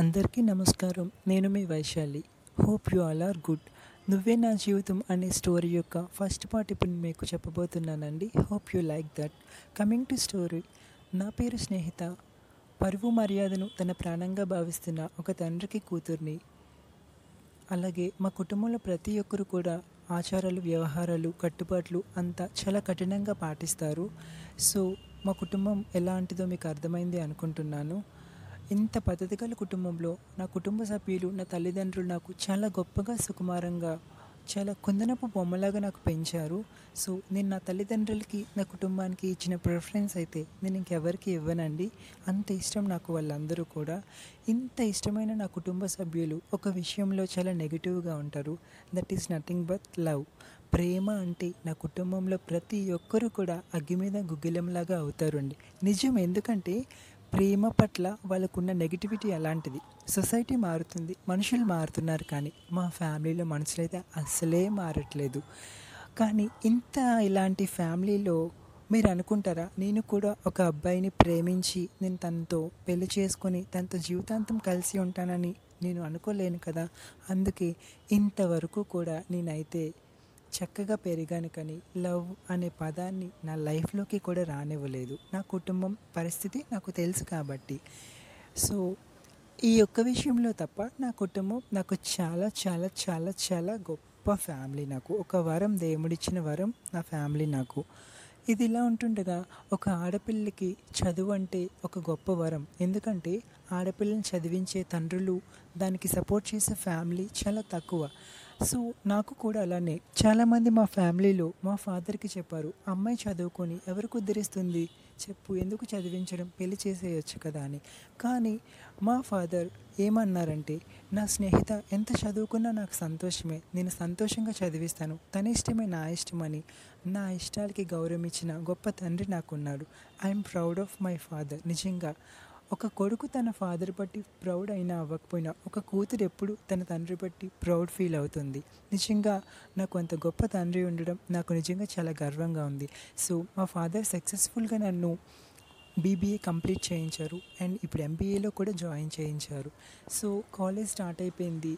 అందరికీ నమస్కారం. నేను మీ Vaishali. Hope you all are good. నువ్వే నా జీవితం అనే స్టోరీ యొక్క ఫస్ట్ పార్ట్ ఇప్పుడు మీకు చెప్పబోతున్నానండి. Hope you like that. Coming to story. నా పేరు స్నేహిత. పరువు మర్యాదను తన ప్రాణంగా భావిస్తున్న ఒక తండ్రికి కూతుర్ని. అలాగే మా కుటుంబంలో ప్రతి ఒక్కరు కూడా ఆచారాలు, వ్యవహారాలు, కట్టుబాట్లు అంతా చాలా కఠినంగా పాటిస్తారు. సో మా కుటుంబం ఎలాంటిదో మీకు అర్థమైంది అనుకుంటున్నాను. ఇంత పద్ధతి గల కుటుంబంలో నా కుటుంబ సభ్యులు, నా తల్లిదండ్రులు నాకు చాలా గొప్పగా, సుకుమారంగా, చాలా కుందనపు బొమ్మలాగా నాకు పెంచారు. సో నేను నా తల్లిదండ్రులకి, నా కుటుంబానికి ఇచ్చిన ప్రిఫరెన్స్ అయితే నేను ఇంకెవరికి ఇవ్వనండి. అంత ఇష్టం నాకు వాళ్ళందరూ కూడా. ఇంత ఇష్టమైన నా కుటుంబ సభ్యులు ఒక విషయంలో చాలా నెగిటివ్గా ఉంటారు. That is nothing but love. ప్రేమ అంటే నా కుటుంబంలో ప్రతి ఒక్కరూ కూడా అగ్గి మీద గుగ్గిలంలాగా అవుతారండి. నిజం. ఎందుకంటే ప్రేమ పట్ల వాళ్ళకున్న నెగిటివిటీ అలాంటిది. సొసైటీ మారుతుంది, మనుషులు మారుతున్నారు, కానీ మా ఫ్యామిలీలో మనుషులైతే అసలే మారట్లేదు. కానీ ఇంత ఇలాంటి ఫ్యామిలీలో మీరు అనుకుంటారా, నేను కూడా ఒక అబ్బాయిని ప్రేమించి నేను తనతో పెళ్లి చేసుకొని తనతో జీవితాంతం కలిసి ఉంటానని నేను అనుకోలేను కదా. అందుకే ఇంతవరకు కూడా నేనైతే చక్కగా పెరిగాను, కానీ లవ్ అనే పదాన్ని నా లైఫ్లోకి కూడా రానివ్వలేదు. నా కుటుంబం పరిస్థితి నాకు తెలుసు కాబట్టి. సో ఈ ఒక్క విషయంలో తప్ప నా కుటుంబం నాకు చాలా చాలా చాలా చాలా గొప్ప ఫ్యామిలీ. నాకు ఒక వరం, దేవుడిచ్చిన వరం నా ఫ్యామిలీ నాకు. ఇది ఇలా ఉంటుండగా ఒక ఆడపిల్లకి చదువు అంటే ఒక గొప్ప వరం. ఎందుకంటే ఆడపిల్లని చదివించే తండ్రులు, దానికి సపోర్ట్ చేసే ఫ్యామిలీ చాలా తక్కువ. సో నాకు కూడా అలానే చాలామంది మా ఫ్యామిలీలో మా ఫాదర్కి చెప్పారు, అమ్మాయి చదువుకొని ఎవరు కుదిరిస్తుంది చెప్పు, ఎందుకు చదివించడం, పెళ్లి చేసేయచ్చు కదా అని. కానీ మా ఫాదర్ ఏమన్నారంటే, నా స్నేహిత ఎంత చదువుకున్నా నాకు సంతోషమే, నేను సంతోషంగా చదివిస్తాను, తన ఇష్టమే నా ఇష్టమని నా ఇష్టాలకి గౌరవం ఇచ్చిన గొప్ప తండ్రి నాకున్నాడు. I'm proud of my father. నిజంగా ఒక కొడుకు తన ఫాదర్ బట్టి ప్రౌడ్ అయినా అవ్వకపోయినా, ఒక కూతురు ఎప్పుడు తన తండ్రి బట్టి ప్రౌడ్ ఫీల్ అవుతుంది. నిజంగా నాకు అంత గొప్ప తండ్రి ఉండడం నాకు నిజంగా చాలా గర్వంగా ఉంది. సో మా ఫాదర్ సక్సెస్ఫుల్గా నన్ను బీబీఏ కంప్లీట్ చేయించారు అండ్ ఇప్పుడు ఎంబీఏలో కూడా జాయిన్ చేయించారు. సో కాలేజ్ స్టార్ట్ అయిపోయింది.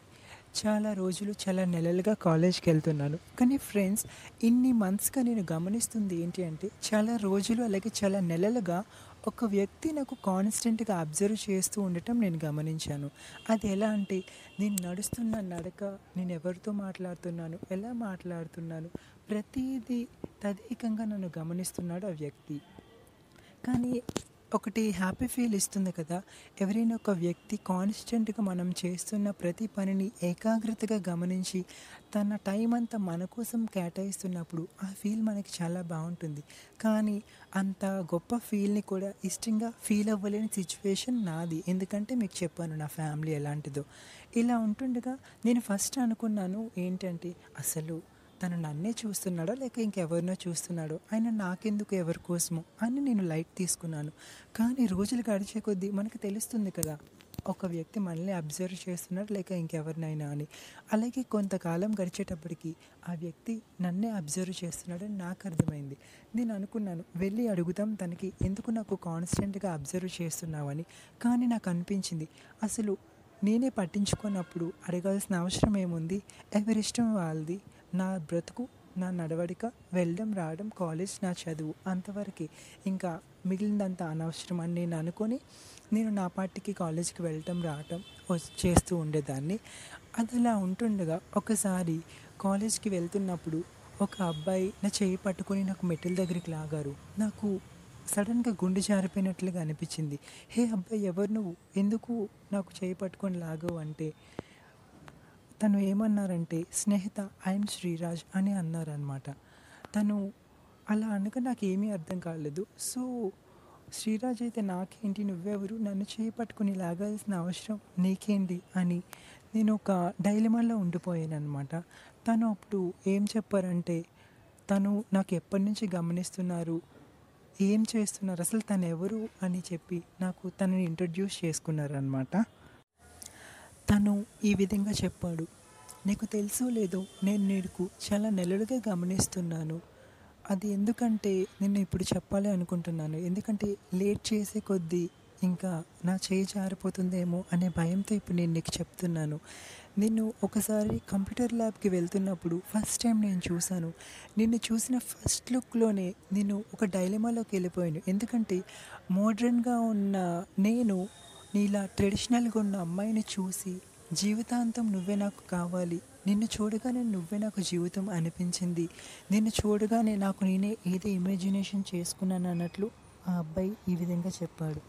చాలా రోజులు, చాలా నెలలుగా కాలేజ్కి వెళ్తున్నాను. కానీ ఫ్రెండ్స్, ఇన్ని మంత్స్గా నేను గమనిస్తుంది ఏంటి అంటే, చాలా రోజులు అలాగే చాలా నెలలుగా ఒక వ్యక్తి నాకు కాన్స్టెంట్గా అబ్జర్వ్ చేస్తూ ఉండటం నేను గమనించాను. అది ఎలా అంటే, నేను నడుస్తున్న నడక, నేను ఎవరితో మాట్లాడుతున్నాను, ఎలా మాట్లాడుతున్నాను, ప్రతిదీ తదేకంగా నన్ను గమనిస్తున్నాడు ఆ వ్యక్తి. కానీ ఒకటి హ్యాపీ ఫీల్ ఇస్తుంది కదా, ఎవరైనా ఒక వ్యక్తి కాన్స్టెంట్గా మనం చేస్తున్న ప్రతి పనిని ఏకాగ్రతగా గమనించి తన టైం అంతా మన కోసం కేటాయిస్తున్నప్పుడు ఆ ఫీల్ మనకి చాలా బాగుంటుంది. కానీ అంత గొప్ప ఫీల్ని కూడా ఇష్టంగా ఫీల్ అవ్వలేని సిచ్యువేషన్ నాది. ఎందుకంటే మీకు చెప్పాను నా ఫ్యామిలీ ఎలాంటిదో. ఇలా ఉంటుండగా నేను ఫస్ట్ అనుకున్నాను ఏంటంటే, అసలు తను నన్నే చూస్తున్నాడో లేక ఇంకెవరినో చూస్తున్నాడో, ఆయన నాకెందుకు, ఎవరి కోసమో అని నేను లైట్ తీసుకున్నాను. కానీ రోజులు గడిచే కొద్దీ మనకు తెలుస్తుంది కదా ఒక వ్యక్తి మనల్ని అబ్జర్వ్ చేస్తున్నాడు లేక ఇంకెవరినైనా అని. అలాగే కొంతకాలం గడిచేటప్పటికి ఆ వ్యక్తి నన్నే అబ్జర్వ్ చేస్తున్నాడని నాకు అర్థమైంది. నేను అనుకున్నాను వెళ్ళి అడుగుతాం తనకి, ఎందుకు నాకు కాన్స్టెంట్గా అబ్జర్వ్ చేస్తున్నావని. కానీ నాకు అనిపించింది, అసలు నేనే పట్టించుకున్నప్పుడు అడగాల్సిన అవసరం ఏముంది, ఎవరిష్టం వాళ్ళది, నా బ్రతుకు, నా నడవడిక, వెళ్ళడం రావడం, కాలేజ్, నా చదువు, అంతవరకే, ఇంకా మిగిలినంత అనవసరం అని నేను అనుకొని నేను నా పాటికి కాలేజ్కి వెళ్ళటం రావటం చేస్తూ ఉండేదాన్ని. అది అలా ఉంటుండగా ఒకసారి కాలేజ్కి వెళ్తున్నప్పుడు ఒక అబ్బాయి నా చేయి పట్టుకొని నాకు మెట్ల దగ్గరికి లాగారు. నాకు సడన్గా గుండె జారిపోయినట్లుగా అనిపించింది. హే అబ్బాయి, ఎవరు నువ్వు, ఎందుకు నాకు చేయి పట్టుకొని లాగవు అంటే తను ఏమన్నారంటే, స్నేహిత ఐఎమ్ శ్రీరాజ్ అని అన్నారనమాట. తను అలా అనగా నాకేమీ అర్థం కాలేదు. సో శ్రీరాజ్ అయితే నాకేంటి, నువ్వెవరు, నన్ను చేయి పట్టుకుని లాగాల్సిన అవసరం నీకేంటి అని నేను ఒక డైలమాలో ఉండిపోయాను అనమాట. తను అప్పుడు ఏం చెప్పారంటే, తను నాకు ఎప్పటి నుంచి గమనిస్తున్నారు, ఏం చేస్తున్నారు, అసలు తను ఎవరు అని చెప్పి నాకు తనని ఇంట్రడ్యూస్ చేసుకున్నారనమాట. తను ఈ విధంగా చెప్పాడు, నీకు తెలుసో లేదో నేను నీకు చాలా నెలలుగా గమనిస్తున్నాను. అది ఎందుకంటే నేను ఇప్పుడు చెప్పాలి అనుకుంటున్నాను. ఎందుకంటే లేట్ చేసే కొద్దీ ఇంకా నా చేయి జారిపోతుందేమో అనే భయంతో ఇప్పుడు నేను నీకు చెప్తున్నాను. నేను ఒకసారి కంప్యూటర్ ల్యాబ్కి వెళ్తున్నప్పుడు ఫస్ట్ టైం నేను చూశాను. నిన్ను చూసిన ఫస్ట్ లుక్లోనే నేను ఒక డైలమాలోకి వెళ్ళిపోయాను. ఎందుకంటే మోడ్రన్గా ఉన్న నేను నీలా ట్రెడిషనల్గా ఉన్న అమ్మాయిని చూసి జీవితాంతం నువ్వే నాకు కావాలి, నిన్ను చూడగానే నువ్వే నాకు జీవితం అనిపించింది, నిన్ను చూడగానే నాకు నేనే ఏదో ఇమాజినేషన్ చేసుకున్నాను అన్నట్లు ఆ అబ్బాయి ఈ విధంగా చెప్పాడు.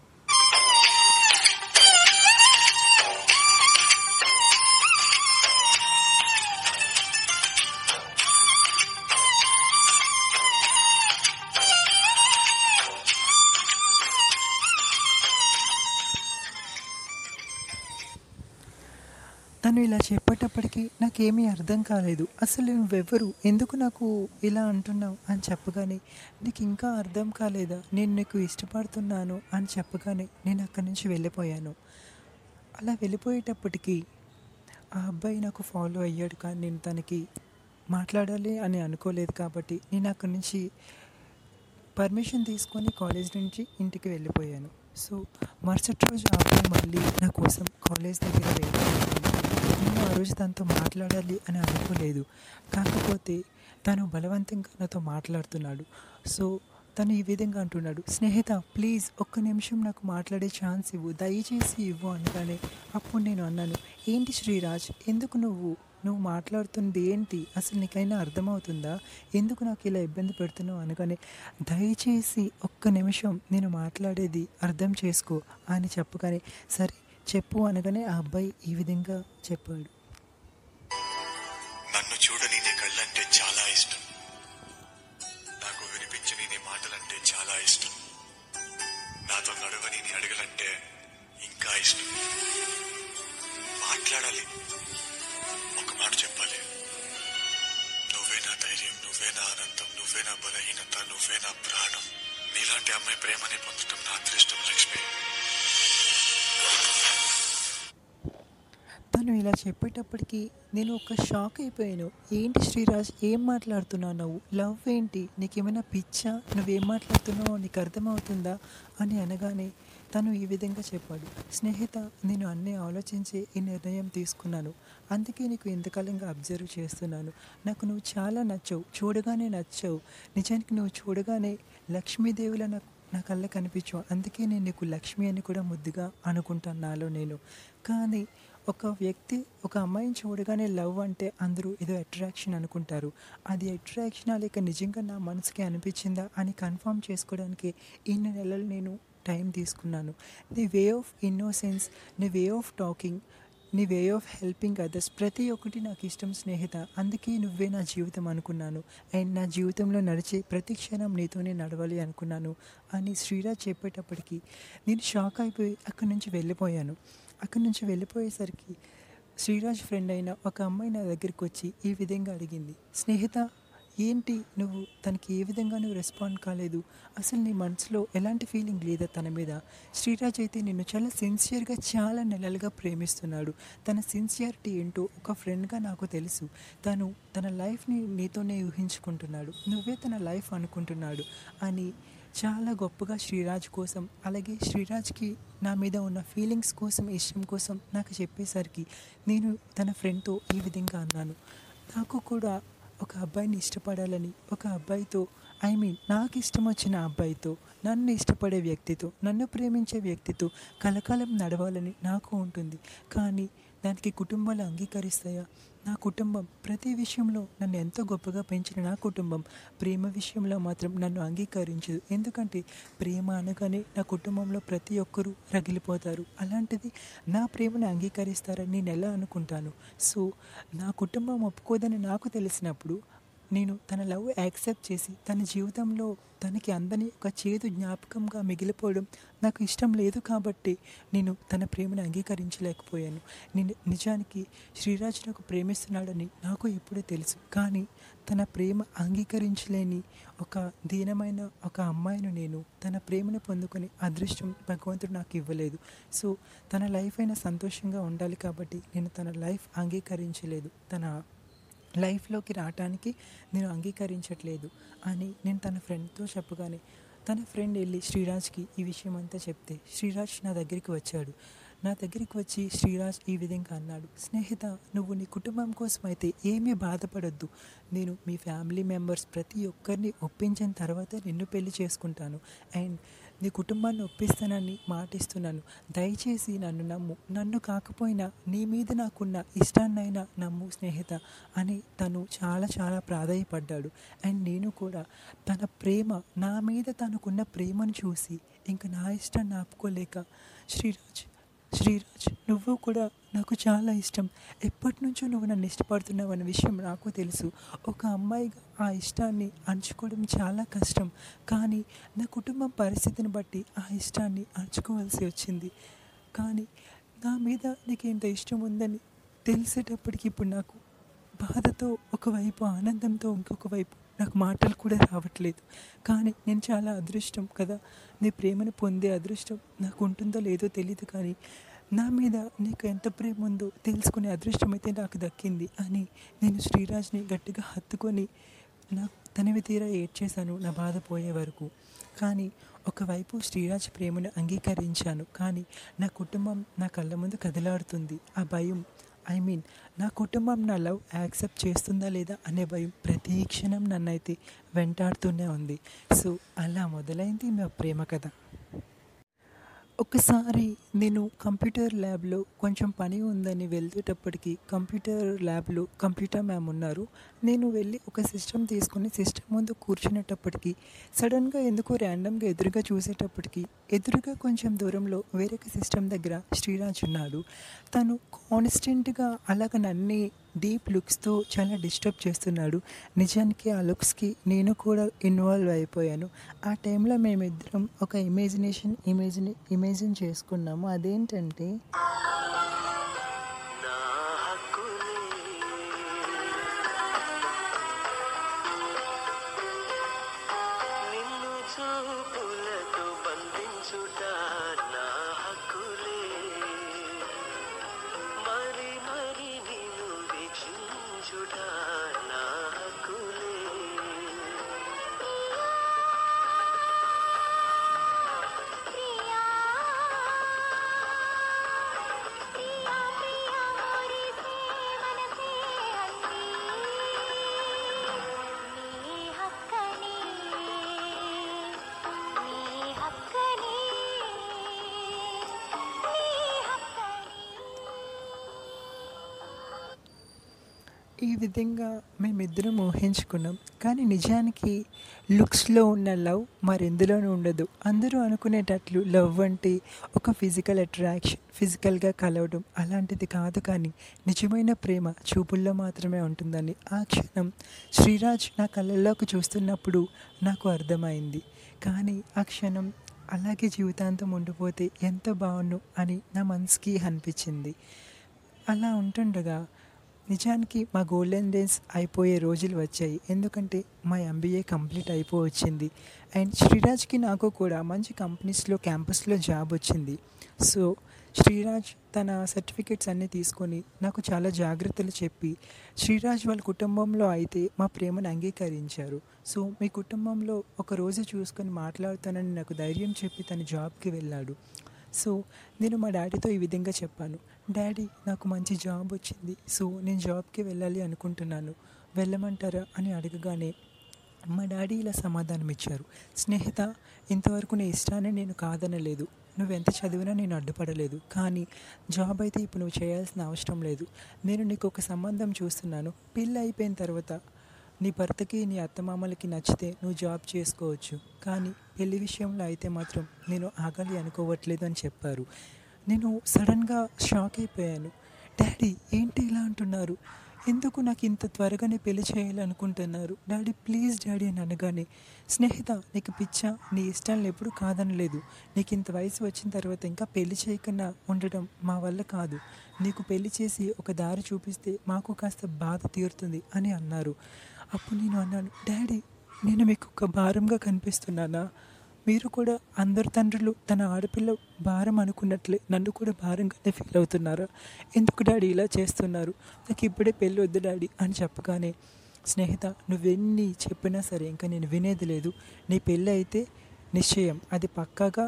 తను ఇలా చెప్పేటప్పటికీ నాకేమీ అర్థం కాలేదు. అసలు నువ్వెవ్వరు, ఎందుకు నాకు ఇలా అంటున్నావు అని చెప్పగానే, నీకు ఇంకా అర్థం కాలేదా, నేను నీకు ఇష్టపడుతున్నాను అని చెప్పగానే నేను అక్కడి నుంచి వెళ్ళిపోయాను. అలా వెళ్ళిపోయేటప్పటికీ ఆ అబ్బాయి నాకు ఫాలో అయ్యాడు. కానీ నేను తనకి మాట్లాడాలి అని అనుకోలేదు. కాబట్టి నేను అక్కడి నుంచి పర్మిషన్ తీసుకొని కాలేజ్ నుంచి ఇంటికి వెళ్ళిపోయాను. సో మరుసటి రోజు ఆ అబ్బాయి మళ్ళీ నా కోసం కాలేజ్ దగ్గర వెళ్ళిపోయాను. నేను ఆ రోజు తనతో మాట్లాడాలి అని అనుకోలేదు. కాకపోతే తను బలవంతంగా నాతో మాట్లాడుతున్నాడు. సో తను ఈ విధంగా అంటున్నాడు, స్నేహిత ప్లీజ్ ఒక్క నిమిషం నాకు మాట్లాడే ఛాన్స్ ఇవ్వు, దయచేసి ఇవ్వు అనగానే అప్పుడు నేను అన్నాను, ఏంటి శ్రీరాజ్, ఎందుకు నువ్వు మాట్లాడుతుంది ఏంటి, అసలు నీకైనా అర్థమవుతుందా, ఎందుకు నాకు ఇలా ఇబ్బంది పెడుతున్నావు అనగానే, దయచేసి ఒక్క నిమిషం నేను మాట్లాడేది అర్థం చేసుకో అని చెప్పగానే, సరే చెప్పు అనగానే ఆ అబ్బాయి ఈ విధంగా చెప్పాడు. నన్ను చూడని నీ కళ్ళంటే చాలా ఇష్టం, నాకు వినిపించని నీ మాటలంటే చాలా ఇష్టం, నాతో నడవని నీ అడుగులంటే ఇంకా ఇష్టం. మాట్లాడాలి, ఒక మాట చెప్పాలి, నువ్వే నా ధైర్యం, నువ్వే నా ఆనందం, నువ్వే నా బలహీనత, నువ్వే నా ప్రాణం. నీలాంటి అమ్మాయి ప్రేమని పొందడం నా అదృష్టం లక్ష్మి. తను ఇలా చెప్పేటప్పటికీ నేను ఒక షాక్ అయిపోయాను. ఏంటి శ్రీరాజ్, ఏం మాట్లాడుతున్నావు నువ్వు, లవ్ ఏంటి, నీకేమైనా పిచ్చా, నువ్వేం మాట్లాడుతున్నావో నీకు అర్థమవుతుందా అని అనగానే తను ఈ విధంగా చెప్పాడు, స్నేహిత నేను అన్నీ ఆలోచించి ఈ నిర్ణయం తీసుకున్నాను, అందుకే నీకు ఎంతకాలంగా అబ్జర్వ్ చేస్తున్నాను, నాకు నువ్వు చాలా నచ్చావు, చూడగానే నచ్చావు, నిజానికి నువ్వు చూడగానే లక్ష్మీదేవుల నా కళ్ళ కనిపించావు, అందుకే నేను నీకు లక్ష్మి అని కూడా ముద్దుగా అనుకుంటాను నాలో నేను. కానీ ఒక వ్యక్తి ఒక అమ్మాయిని చూడగానే లవ్ అంటే అందరూ ఏదో అట్రాక్షన్ అనుకుంటారు, అది అట్రాక్షనా లేక నిజంగా నా మనసుకి అనిపించిందా అని కన్ఫర్మ్ చేసుకోవడానికి ఇన్ని నెలలు నేను టైం తీసుకున్నాను. నీ వే ఆఫ్ ఇన్నోసెన్స్, నీ వే ఆఫ్ టాకింగ్, నీ వే ఆఫ్ హెల్పింగ్ అదర్స్, ప్రతి ఒక్కటి నాకు ఇష్టం స్నేహిత, అందుకే నువ్వే నా జీవితం అనుకున్నాను, అండ్ నా జీవితంలో నడిచే ప్రతి క్షణం నీతోనే నడవాలి అనుకున్నాను అని శ్రీరాజ్ చెప్పేటప్పటికీ నేను షాక్ అయిపోయి అక్కడి నుంచి వెళ్ళిపోయాను. అక్కడి నుంచి వెళ్ళిపోయేసరికి శ్రీరాజ్ ఫ్రెండ్ అయిన ఒక అమ్మాయి నా దగ్గరికి వచ్చి ఈ విధంగా అడిగింది, స్నేహిత ఏంటి నువ్వు తనకి ఏ విధంగా నువ్వు రెస్పాండ్ కాలేదు, అసలు నీ మనసులో ఎలాంటి ఫీలింగ్ లేదా తన మీద, శ్రీరాజ్ అయితే నిన్ను చాలా సిన్సియర్గా చాలా నెలలుగా ప్రేమిస్తున్నాడు, తన సిన్సియారిటీ ఏంటో ఒక ఫ్రెండ్గా నాకు తెలుసు, తను తన లైఫ్ని నీతోనే ఊహించుకుంటున్నాడు, నువ్వే తన లైఫ్ అనుకుంటున్నాడు అని చాలా గొప్పగా శ్రీరాజ్ కోసం అలాగే శ్రీరాజ్కి నా మీద ఉన్న ఫీలింగ్స్ కోసం ఇష్టం కోసం నాకు చెప్పేసరికి నేను తన ఫ్రెండ్తో ఈ విధంగా అన్నాను, నాకు కూడా ఒక అబ్బాయిని ఇష్టపడాలని, ఒక అబ్బాయితో నాకు ఇష్టం వచ్చిన అబ్బాయితో, నన్ను ఇష్టపడే వ్యక్తితో, నన్ను ప్రేమించే వ్యక్తితో కలకాలం నడవాలని నాకు ఉంటుంది. కానీ దానికి కుటుంబాలు అంగీకరిస్తాయా, నా కుటుంబం ప్రతి విషయంలో నన్ను ఎంతో గొప్పగా పెంచిన నా కుటుంబం ప్రేమ విషయంలో మాత్రం నన్ను అంగీకరించదు. ఎందుకంటే ప్రేమ అనగానే నా కుటుంబంలో ప్రతి ఒక్కరూ రగిలిపోతారు, అలాంటిది నా ప్రేమను అంగీకరిస్తారని నేను ఎలా అనుకుంటాను. సో నా కుటుంబం ఒప్పుకోదని నాకు తెలిసినప్పుడు నేను తన లవ్ యాక్సెప్ట్ చేసి తన జీవితంలో తనకి అందని ఒక చేదు జ్ఞాపకంగా మిగిలిపోవడం నాకు ఇష్టం లేదు. కాబట్టి నేను తన ప్రేమను అంగీకరించలేకపోయాను. నేను నిజానికి శ్రీరాజ్ నాకు ప్రేమిస్తున్నాడని నాకు ఇప్పుడే తెలుసు. కానీ తన ప్రేమ అంగీకరించలేని ఒక దీనమైన ఒక అమ్మాయిని నేను తన ప్రేమను పొందుకునే అదృష్టం భగవంతుడు నాకు ఇవ్వలేదు. సో తన లైఫ్ అయినా సంతోషంగా ఉండాలి కాబట్టి నేను తన లైఫ్ అంగీకరించలేదు, తన లైఫ్లోకి రావటానికి నేను అంగీకరించట్లేదు అని నేను తన ఫ్రెండ్తో చెప్పగానే తన ఫ్రెండ్ వెళ్ళి శ్రీరాజ్కి ఈ విషయం అంతా చెప్తే శ్రీరాజ్ నా దగ్గరికి వచ్చి శ్రీరాజ్ ఈ విధంగా అన్నాడు, స్నేహిత, నువ్వు నీ కుటుంబం కోసం అయితే ఏమీ బాధపడద్దు. నేను మీ ఫ్యామిలీ మెంబర్స్ ప్రతి ఒక్కరిని ఒప్పించిన తర్వాత నిన్ను పెళ్లి చేసుకుంటాను అండ్ నీ కుటుంబాన్ని ఒప్పిస్తానని మాటిస్తున్నాను. దయచేసి నన్ను నమ్ము, నన్ను కాకపోయినా నీ మీద నాకున్న ఇష్టాన్నైనా నమ్ము స్నేహిత అని తను చాలా చాలా ప్రాధాయపడ్డాడు. అండ్ నేను కూడా తన ప్రేమ, నా మీద తనకున్న ప్రేమను చూసి ఇంకా నా ఇష్టాన్ని ఆపుకోలేక శ్రీరాజ్ నువ్వు కూడా నాకు చాలా ఇష్టం, ఎప్పటి నుంచో నువ్వు నన్ను ఇష్టపడుతున్నావు అన్న విషయం నాకు తెలుసు. ఒక అమ్మాయిగా ఆ ఇష్టాన్ని అంచుకోవడం చాలా కష్టం, కానీ నా కుటుంబం పరిస్థితిని బట్టి ఆ ఇష్టాన్ని అంచుకోవాల్సి వచ్చింది. కానీ నా మీద నీకు ఎంత ఇష్టం ఉందని తెలిసేటప్పటికి ఇప్పుడు నాకు బాధతో ఒకవైపు, ఆనందంతో ఇంకొక వైపు, నాకు మాటలు కూడా రావట్లేదు. కానీ నేను చాలా అదృష్టం కదా, నీ ప్రేమను పొందే అదృష్టం నాకు ఉంటుందో లేదో తెలియదు, కానీ నా మీద నీకు ఎంత ప్రేమ ఉందో తెలుసుకునే అదృష్టం అయితే నాకు దక్కింది అని నేను శ్రీరాజ్ని గట్టిగా హత్తుకొని నాకు తనవి తీరా ఏడ్చేశాను నా బాధ పోయే వరకు. కానీ ఒకవైపు శ్రీరాజ్ ప్రేమను అంగీకరించాను, కానీ నా కుటుంబం నా కళ్ళ ముందు కదలాడుతుంది. ఆ భయం, నా కుటుంబం నా లవ్ యాక్సెప్ట్ చేస్తుందా లేదా అనే భయం ప్రతి క్షణం నన్నైతే వెంటాడుతూనే ఉంది. సో అలా మొదలైంది మా ప్రేమ కథ. ఒకసారి నేను కంప్యూటర్ ల్యాబ్లో కొంచెం పని ఉందని వెళ్తేటప్పటికి కంప్యూటర్ ల్యాబ్లో కంప్యూటర్ మ్యామ్ ఉన్నారు. నేను వెళ్ళి ఒక సిస్టమ్ తీసుకుని సిస్టమ్ ముందు కూర్చునేటప్పటికి సడన్గా ఎందుకో ర్యాండమ్గా ఎదురుగా చూసేటప్పటికి ఎదురుగా కొంచెం దూరంలో వేరొక సిస్టమ్ దగ్గర శ్రీరాజ్ ఉన్నాడు. తను కాన్స్టెంట్గా అలాగ నన్నే డీప్ లుక్స్తో చాలా డిస్టర్బ్ చేస్తున్నాడు. నిజానికి ఆ లుక్స్కి నేను కూడా ఇన్వాల్వ్ అయిపోయాను. ఆ టైంలో మేమిద్దరం ఒక ఇమేజిన్ చేసుకున్నాము. అదేంటంటే ఈ విధంగా మేమిద్దరం ఊహించుకున్నాం. కానీ నిజానికి లుక్స్లో ఉన్న లవ్ మరెందులోనూ ఉండదు. అందరూ అనుకునేటట్లు లవ్ అంటే ఒక ఫిజికల్ అట్రాక్షన్, ఫిజికల్గా కలవడం అలాంటిది కాదు. కానీ నిజమైన ప్రేమ చూపుల్లో మాత్రమే ఉంటుందని ఆ క్షణం శ్రీరాజ్ నా కళ్ళల్లోకి చూస్తున్నప్పుడు నాకు అర్థమైంది. కానీ ఆ క్షణం అలాగే జీవితాంతం ఉండిపోతే ఎంతో బాగుండు అని నా మనసుకి అనిపించింది. అలా ఉంటుండగా నిజానికి మా గోల్డెన్ డేస్ అయిపోయే రోజులు వచ్చాయి. ఎందుకంటే మా MBA కంప్లీట్ అయిపోవచ్చింది అండ్ శ్రీరాజ్కి నాకు కూడా మంచి కంపెనీస్లో క్యాంపస్లో జాబ్ వచ్చింది. సో శ్రీరాజ్ తన సర్టిఫికేట్స్ అన్నీ తీసుకొని నాకు చాలా జాగ్రత్తలు చెప్పి శ్రీరాజ్ వాళ్ళ కుటుంబంలో అయితే మా ప్రేమను అంగీకరించారు. సో మీ కుటుంబంలో ఒక రోజు చూసుకొని మాట్లాడుతానని నాకు ధైర్యం చెప్పి తన జాబ్కి వెళ్ళాడు. సో నేను మా డాడీతో ఈ విధంగా చెప్పాను, డాడీ నాకు మంచి జాబ్ వచ్చింది, సో నేను జాబ్కి వెళ్ళాలి అనుకుంటున్నాను, వెళ్ళమంటారా అని అడగగానే మా డాడీ ఇలా సమాధానం ఇచ్చారు, స్నేహిత, ఇంతవరకు నీ ఇష్టాన్ని నేను కాదనలేదు, నువ్వెంత చదివినా నేను అడ్డుపడలేదు, కానీ జాబ్ అయితే ఇప్పుడు నువ్వు చేయాల్సిన అవసరం లేదు. నేను నీకు ఒక సంబంధం చూస్తున్నాను, పెళ్ళి అయిపోయిన తర్వాత నీ భర్తకి నీ అత్తమామలకి నచ్చితే నువ్వు జాబ్ చేసుకోవచ్చు, కానీ పెళ్లి విషయంలో అయితే మాత్రం నేను ఆగాలి అనుకోవట్లేదు అని చెప్పారు. నేను సడన్గా షాక్ అయిపోయాను. డాడీ ఏంటి ఇలా అంటున్నారు, ఎందుకు నాకు ఇంత త్వరగానే పెళ్లి చేయాలనుకుంటున్నారు డాడీ, ప్లీజ్ డాడీ అని అనగానే, స్నేహిత, నీకు పిచ్చా, నీ ఇష్టాలను ఎప్పుడూ కాదనలేదు, నీకు ఇంత వయసు వచ్చిన తర్వాత ఇంకా పెళ్లి చేయకుండా ఉండటం మా వల్ల కాదు, నీకు పెళ్లి చేసి ఒక దారి చూపిస్తే మాకు కాస్త బాధ తీరుతుంది అని అన్నారు. అప్పుడు నేను అన్నాను, డాడీ, నేను మీకు ఒక భారంగా కనిపిస్తున్నానా? మీరు కూడా అందరు తండ్రులు తన ఆడపిల్ల భారం అనుకున్నట్లే నన్ను కూడా భారంగానే ఫీల్ అవుతున్నారా? ఎందుకు డాడీ ఇలా చేస్తున్నారు? నాకు ఇప్పుడే పెళ్ళి వద్దు డాడీ అని చెప్పగానే, స్నేహిత, నువ్వెన్ని చెప్పినా సరే ఇంకా నేను వినేది లేదు, నీ పెళ్ళి అయితే నిశ్చయం, అది పక్కాగా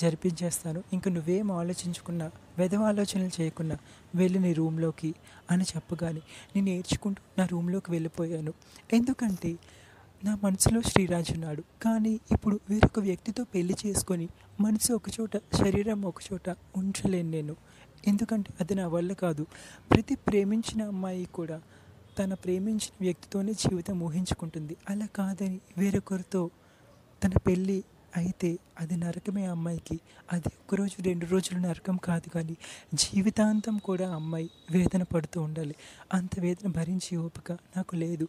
జరిపించేస్తాను. ఇంక నువ్వేం ఆలోచించుకున్నా, వెధవ ఆలోచనలు చేయకుండా వెళ్ళి నీ రూమ్లోకి అని చెప్పగానే నేను ఏడ్చుకుంటూ నా రూమ్లోకి వెళ్ళిపోయాను. ఎందుకంటే నా మనసులో శ్రీరాజ్ ఉన్నాడు, కానీ ఇప్పుడు వేరొక వ్యక్తితో పెళ్లి చేసుకొని మనసు ఒకచోట శరీరం ఒకచోట ఉంచలేను నేను. ఎందుకంటే అది నా వల్ల కాదు. ప్రతి ప్రేమించిన అమ్మాయి కూడా తన ప్రేమించిన వ్యక్తితోనే జీవితం ఊహించుకుంటుంది. అలా కాదని వేరొకరితో తన పెళ్ళి అయితే అది నరకమే అమ్మాయికి. అది ఒక్కరోజు 2 రోజులు నరకం కాదు, కానీ జీవితాంతం కూడా అమ్మాయి వేదన పడుతూ ఉండాలి. అంత వేదన భరించే ఓపిక నాకు లేదు.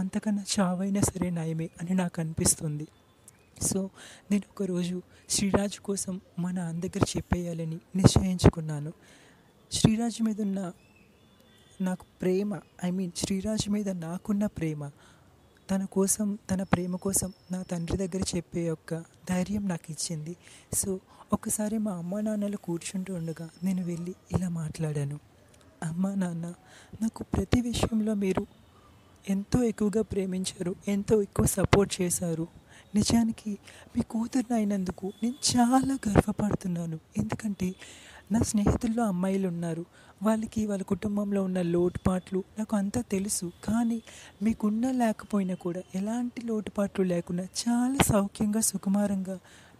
అంతకన్నా చావైనా సరే నయమే అని నాకు అనిపిస్తుంది. సో నేను ఒకరోజు శ్రీరాజ్ కోసం మా నాన్న దగ్గర చెప్పేయాలని నిశ్చయించుకున్నాను. శ్రీరాజ్ మీద ఉన్న నాకు ప్రేమ, శ్రీరాజ్ మీద నాకున్న ప్రేమ, తన కోసం తన ప్రేమ కోసం నా తండ్రి దగ్గర చెప్పే యొక్క ధైర్యం నాకు ఇచ్చింది. సో ఒకసారి మా అమ్మ నాన్నలు కూర్చుంటూ ఉండగా నేను వెళ్ళి ఇలా మాట్లాడాను. అమ్మ నాన్న, నాకు ప్రతి విషయంలో మీరు ఎంతో ఎక్కువగా ప్రేమించారు, ఎంతో ఎక్కువ సపోర్ట్ చేశారు. నిజానికి మీ కూతురు అయినందుకు నేను చాలా గర్వపడుతున్నాను. ఎందుకంటే నా స్నేహితుల్లో అమ్మాయిలు ఉన్నారు, వాళ్ళకి వాళ్ళ కుటుంబంలో ఉన్న లోటుపాట్లు నాకు అంతా తెలుసు. కానీ మీకున్నా లేకపోయినా కూడా ఎలాంటి లోటుపాట్లు లేకుండా చాలా సౌఖ్యంగా సుకుమారంగా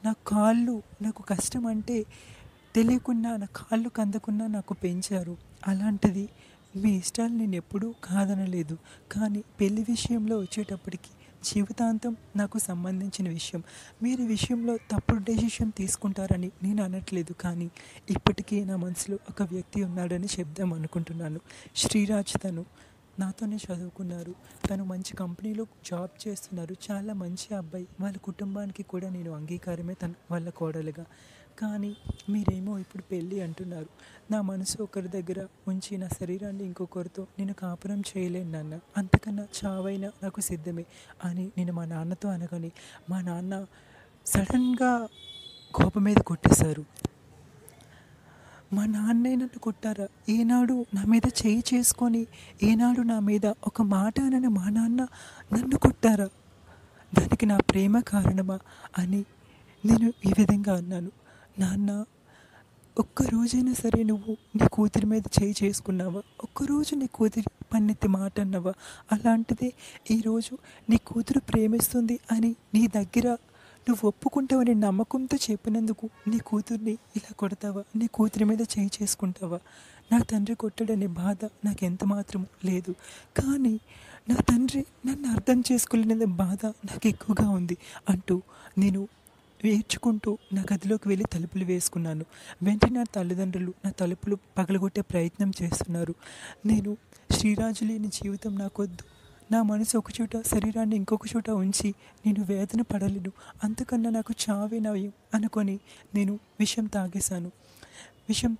నా కాళ్ళు నాకు కష్టం అంటే తెలియకుండా నా కాళ్ళు కందకుండా నాకు పెంచారు. అలాంటిది మీ ఇష్టాలు నేను ఎప్పుడూ కాదనలేదు, కానీ పెళ్లి విషయంలో వచ్చేటప్పటికి జీవితాంతం నాకు సంబంధించిన విషయం. మీరు విషయంలో తప్పుడు డెసిషన్ తీసుకుంటారని నేను అనట్లేదు, కానీ ఇప్పటికీ నా మనసులో ఒక వ్యక్తి ఉన్నాడని చెప్దాం అనుకుంటున్నాను. శ్రీరాజ్, తను నాతోనే చదువుకున్నారు, తను మంచి కంపెనీలో జాబ్ చేస్తున్నారు, చాలా మంచి అబ్బాయి. వాళ్ళ కుటుంబానికి కూడా నేను అంగీకారమే తను వాళ్ళ కోడలుగా. కానీ మీరేమో ఇప్పుడు పెళ్ళి అంటున్నారు. నా మనసు ఒకరి దగ్గర ఉంచి నా శరీరాన్ని ఇంకొకరితో నేను కాపురం చేయలేను నాన్న, అంతకన్నా చావైనా నాకు సిద్ధమే అని నేను మా నాన్నతో అనగానే మా నాన్న సడన్గా కోపం మీద కొట్టేశారు. మా నాన్నే నన్ను కొట్టారా? ఏనాడు నా మీద చేయి చేసుకొని ఏనాడు నా మీద ఒక మాట అనని మా నాన్న నన్ను కొట్టారా? దానికి నా ప్రేమ కారణమా అని నేను ఈ విధంగా అన్నాను. నాన్న, ఒక్కరోజైనా సరే నువ్వు నీ కూతురి మీద చేయి చేసుకున్నావా? ఒక్కరోజు నీ కూతురి పన్నెత్తి మాట అన్నావా? అలాంటిదే ఈరోజు నీ కూతురు ప్రేమిస్తుంది అని నీ దగ్గర నువ్వు ఒప్పుకుంటావని నమ్మకంతో చెప్పినందుకు నీ కూతుర్ని ఇలా కొడతావా? నీ కూతురి మీద చేయి చేసుకుంటావా? నా తండ్రి కొట్టడనే బాధ నాకు ఎంత మాత్రం లేదు, కానీ నా తండ్రి నన్ను అర్థం చేసుకోలేని బాధ నాకు ఎక్కువగా ఉంది అంటూ నేను ఏడ్చుకుంటూ నా గదిలోకి వెళ్ళి తలుపులు వేసుకున్నాను. వెంటనే నా తల్లిదండ్రులు నా తలుపులు పగలగొట్టే ప్రయత్నం చేస్తున్నారు. నేను శ్రీరాజు లేని జీవితం నాకొద్దు, నా మనసు ఒకచోట శరీరాన్ని ఇంకొక చోట ఉంచి నేను వేదన పడలేను, అంతకన్నా నాకు చావే నయం అనుకొని నేను విషం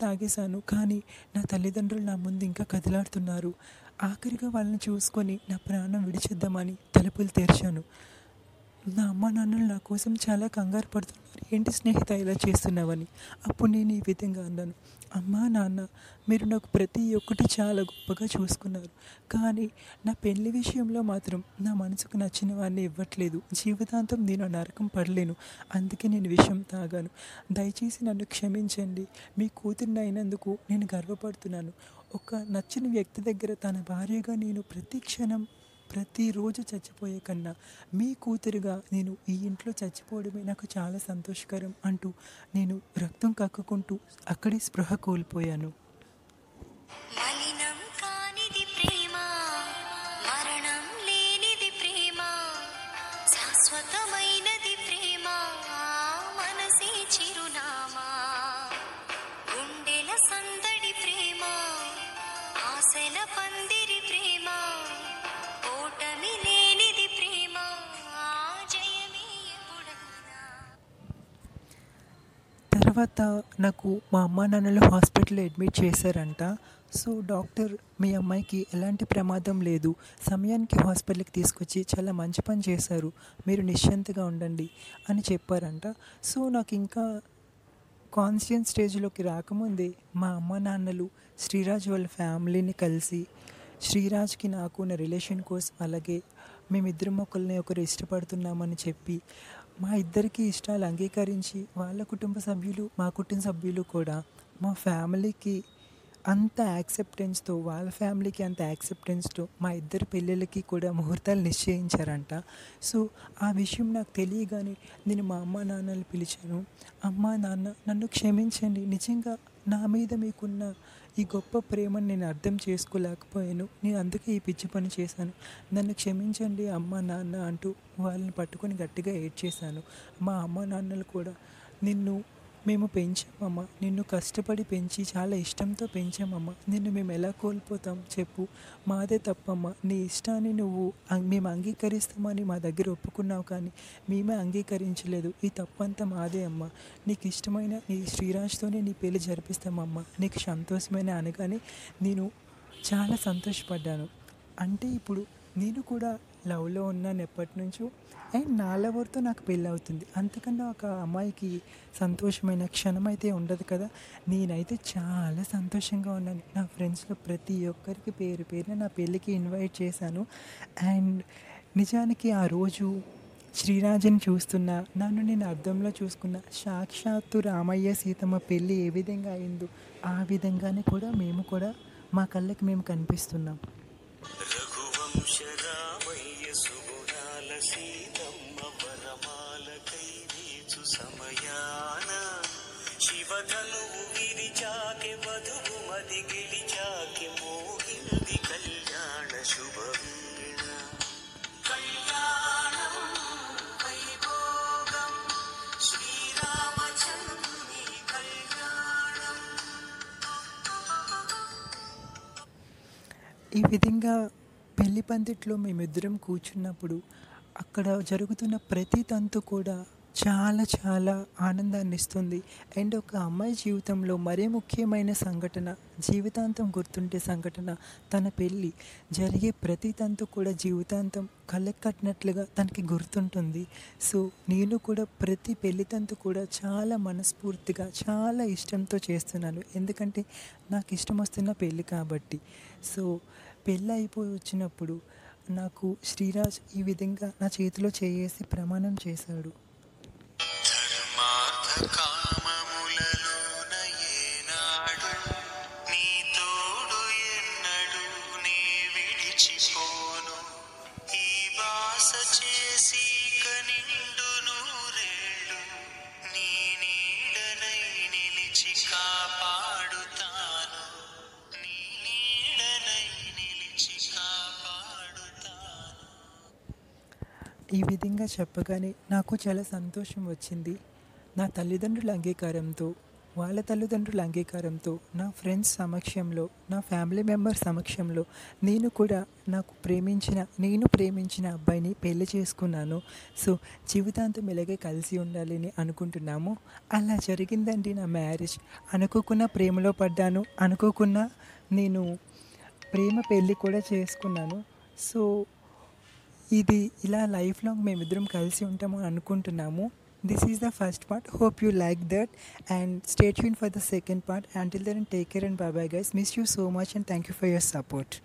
తాగేశాను. కానీ నా తల్లిదండ్రులు నా ముందు ఇంకా కదలాడుతున్నారు. ఆఖరిగా వాళ్ళని చూసుకొని నా ప్రాణం విడిచేద్దామని తలుపులు తెరిచాను. నా అమ్మ నాన్నలు నా కోసం చాలా కంగారు పడుతున్నారు, ఏంటి స్నేహిత ఇలా చేస్తున్నావని. అప్పుడు నేను ఈ విధంగా అన్నాను. అమ్మా నాన్న, మీరు నాకు ప్రతి ఒక్కటి చాలా గొప్పగా చూసుకున్నారు, కానీ నా పెళ్లి విషయంలో మాత్రం నా మనసుకు నచ్చిన వాడిని ఇవ్వట్లేదు. జీవితాంతం నేను నరకం పడలేను, అందుకే నేను విషయం తాగాను. దయచేసి నన్ను క్షమించండి. మీ కూతురిని అయినందుకు నేను గర్వపడుతున్నాను. ఒక నచ్చిన వ్యక్తి దగ్గర తన భార్యగా నేను ప్రతి క్షణం ప్రతిరోజు చచ్చిపోయే కన్నా మీ కూతురుగా నేను ఈ ఇంట్లో చచ్చిపోవడమే నాకు చాలా సంతోషకరం అంటూ నేను రక్తం కక్కుకుంటూ అక్కడే స్పృహ కోల్పోయాను. తర్వాత నాకు మా అమ్మ నాన్నలు హాస్పిటల్లో అడ్మిట్ చేశారంట. సో డాక్టర్, మీ అమ్మాయికి ఎలాంటి ప్రమాదం లేదు, సమయానికి హాస్పిటల్కి తీసుకొచ్చి చాలా మంచి పని చేశారు, మీరు నిశ్చింతగా ఉండండి అని చెప్పారంట. సో నాకు ఇంకా కాన్షియస్ స్టేజ్లోకి రాకముందే మా అమ్మ నాన్నలు శ్రీరాజ్ వాళ్ళ ఫ్యామిలీని కలిసి శ్రీరాజ్కి నాకు నా రిలేషన్ కోసం అలాగే మేమిద్దరం ఒకరిని ఒకరు ఇష్టపడుతున్నామని చెప్పి మా ఇద్దరికి ఇష్టాలు అంగీకరించి వాళ్ళ కుటుంబ సభ్యులు మా కుటుంబ సభ్యులు కూడా మా ఫ్యామిలీకి అంత యాక్సెప్టెన్స్తో వాళ్ళ ఫ్యామిలీకి అంత యాక్సెప్టెన్స్తో మా ఇద్దరు పెళ్ళిళ్ళకి కూడా ముహూర్తాలు నిశ్చయించారంట. సో ఆ విషయం నాకు తెలియగానే నేను మా అమ్మ నాన్నలు పిలిచాను. అమ్మ నాన్న, నన్ను క్షమించండి, నిజంగా నా మీద మీకున్న ఈ గొప్ప ప్రేమను నేను అర్థం చేసుకోలేకపోయాను, నేను అందుకే ఈ పిచ్చి పని చేశాను, నన్ను క్షమించండి అమ్మ నాన్న అంటూ వాళ్ళని పట్టుకొని గట్టిగా ఏడ్చేశాను. మా అమ్మ నాన్నలు కూడా, నిన్ను మేము పెంచామమ్మ, నిన్ను కష్టపడి పెంచి చాలా ఇష్టంతో పెంచామమ్మ, నిన్ను మేము ఎలా కోల్పోతాం చెప్పు, మాదే తప్పమ్మ, నీ ఇష్టాన్ని నువ్వు మేము అంగీకరిస్తామని మా దగ్గర ఒప్పుకున్నావు కానీ మేమే అంగీకరించలేదు, ఈ తప్పంతా మాదే అమ్మ, నీకు ఇష్టమైన నీ శ్రీరాజ్తోనే నీ పెళ్లి జరిపిస్తామమ్మ, నీకు సంతోషమైన అనగానే నేను చాలా సంతోషపడ్డాను. అంటే ఇప్పుడు నేను కూడా లవ్లో ఉన్నాను ఎప్పటి నుంచో, అండ్ నా లవర్తో నాకు పెళ్ళి అవుతుంది, అంతకన్నా ఒక అమ్మాయికి సంతోషమైన క్షణం అయితే ఉండదు కదా. నేనైతే చాలా సంతోషంగా ఉన్నాను. నా ఫ్రెండ్స్లో ప్రతి ఒక్కరికి పేరు పేరున నా పెళ్ళికి ఇన్వైట్ చేశాను. అండ్ నిజానికి ఆ రోజు శ్రీరాజుని చూస్తున్నా, నన్ను నేను అద్దంలో చూసుకున్నా, సాక్షాత్తు రామయ్య సీతమ్మ పెళ్ళి ఏ విధంగా అయిందో ఆ విధంగానే కూడా మేము కూడా మా కళ్ళకి మేము కనిపిస్తున్నాం. ఈ విధంగా పెళ్లి పందిట్లో మేమిద్దరం కూర్చున్నప్పుడు అక్కడ జరుగుతున్న ప్రతి తంతు కూడా చాలా చాలా ఆనందాన్ని ఇస్తుంది. అండ్ ఒక అమ్మాయి జీవితంలో మరీ ముఖ్యమైన సంఘటన, జీవితాంతం గుర్తుండే సంఘటన తన పెళ్ళి. జరిగే ప్రతి తంతు కూడా జీవితాంతం కళ్ళకి కట్టినట్లుగా తనకి గుర్తుంటుంది. సో నేను కూడా ప్రతి పెళ్లి తంతు కూడా చాలా మనస్ఫూర్తిగా చాలా ఇష్టంతో చేస్తున్నాను, ఎందుకంటే నాకు ఇష్టం వస్తున్న పెళ్ళి కాబట్టి. సో పెళ్ళి అయిపోయి వచ్చినప్పుడు నాకు శ్రీరాజ్ ఈ విధంగా నా చేతిలో చేసి ప్రమాణం చేశాడు. ఈ విధంగా చెప్పగానే నాకు చాలా సంతోషం వచ్చింది. నా తల్లిదండ్రుల అంగీకారంతో, వాళ్ళ తల్లిదండ్రుల అంగీకారంతో, నా ఫ్రెండ్స్ సమక్షంలో, నా ఫ్యామిలీ మెంబర్స్ సమక్షంలో నేను కూడా నేను ప్రేమించిన అబ్బాయిని పెళ్లి చేసుకున్నాను. సో జీవితాంతం ఇలాగే కలిసి ఉండాలని అనుకుంటున్నాము. అలా జరిగిందండి నా మ్యారేజ్. అనుకోకుండా ప్రేమలో పడ్డాను, అనుకోకుండా నేను ప్రేమ పెళ్ళి కూడా చేసుకున్నాను. సో ఇది ఇలా లైఫ్ లాంగ్ మేమిద్దరం కలిసి ఉంటామని అనుకుంటున్నాము. This is the first part. Hope you like that and stay tuned for the second part. Until then, take care and bye bye guys. Miss you so much and thank you for your support.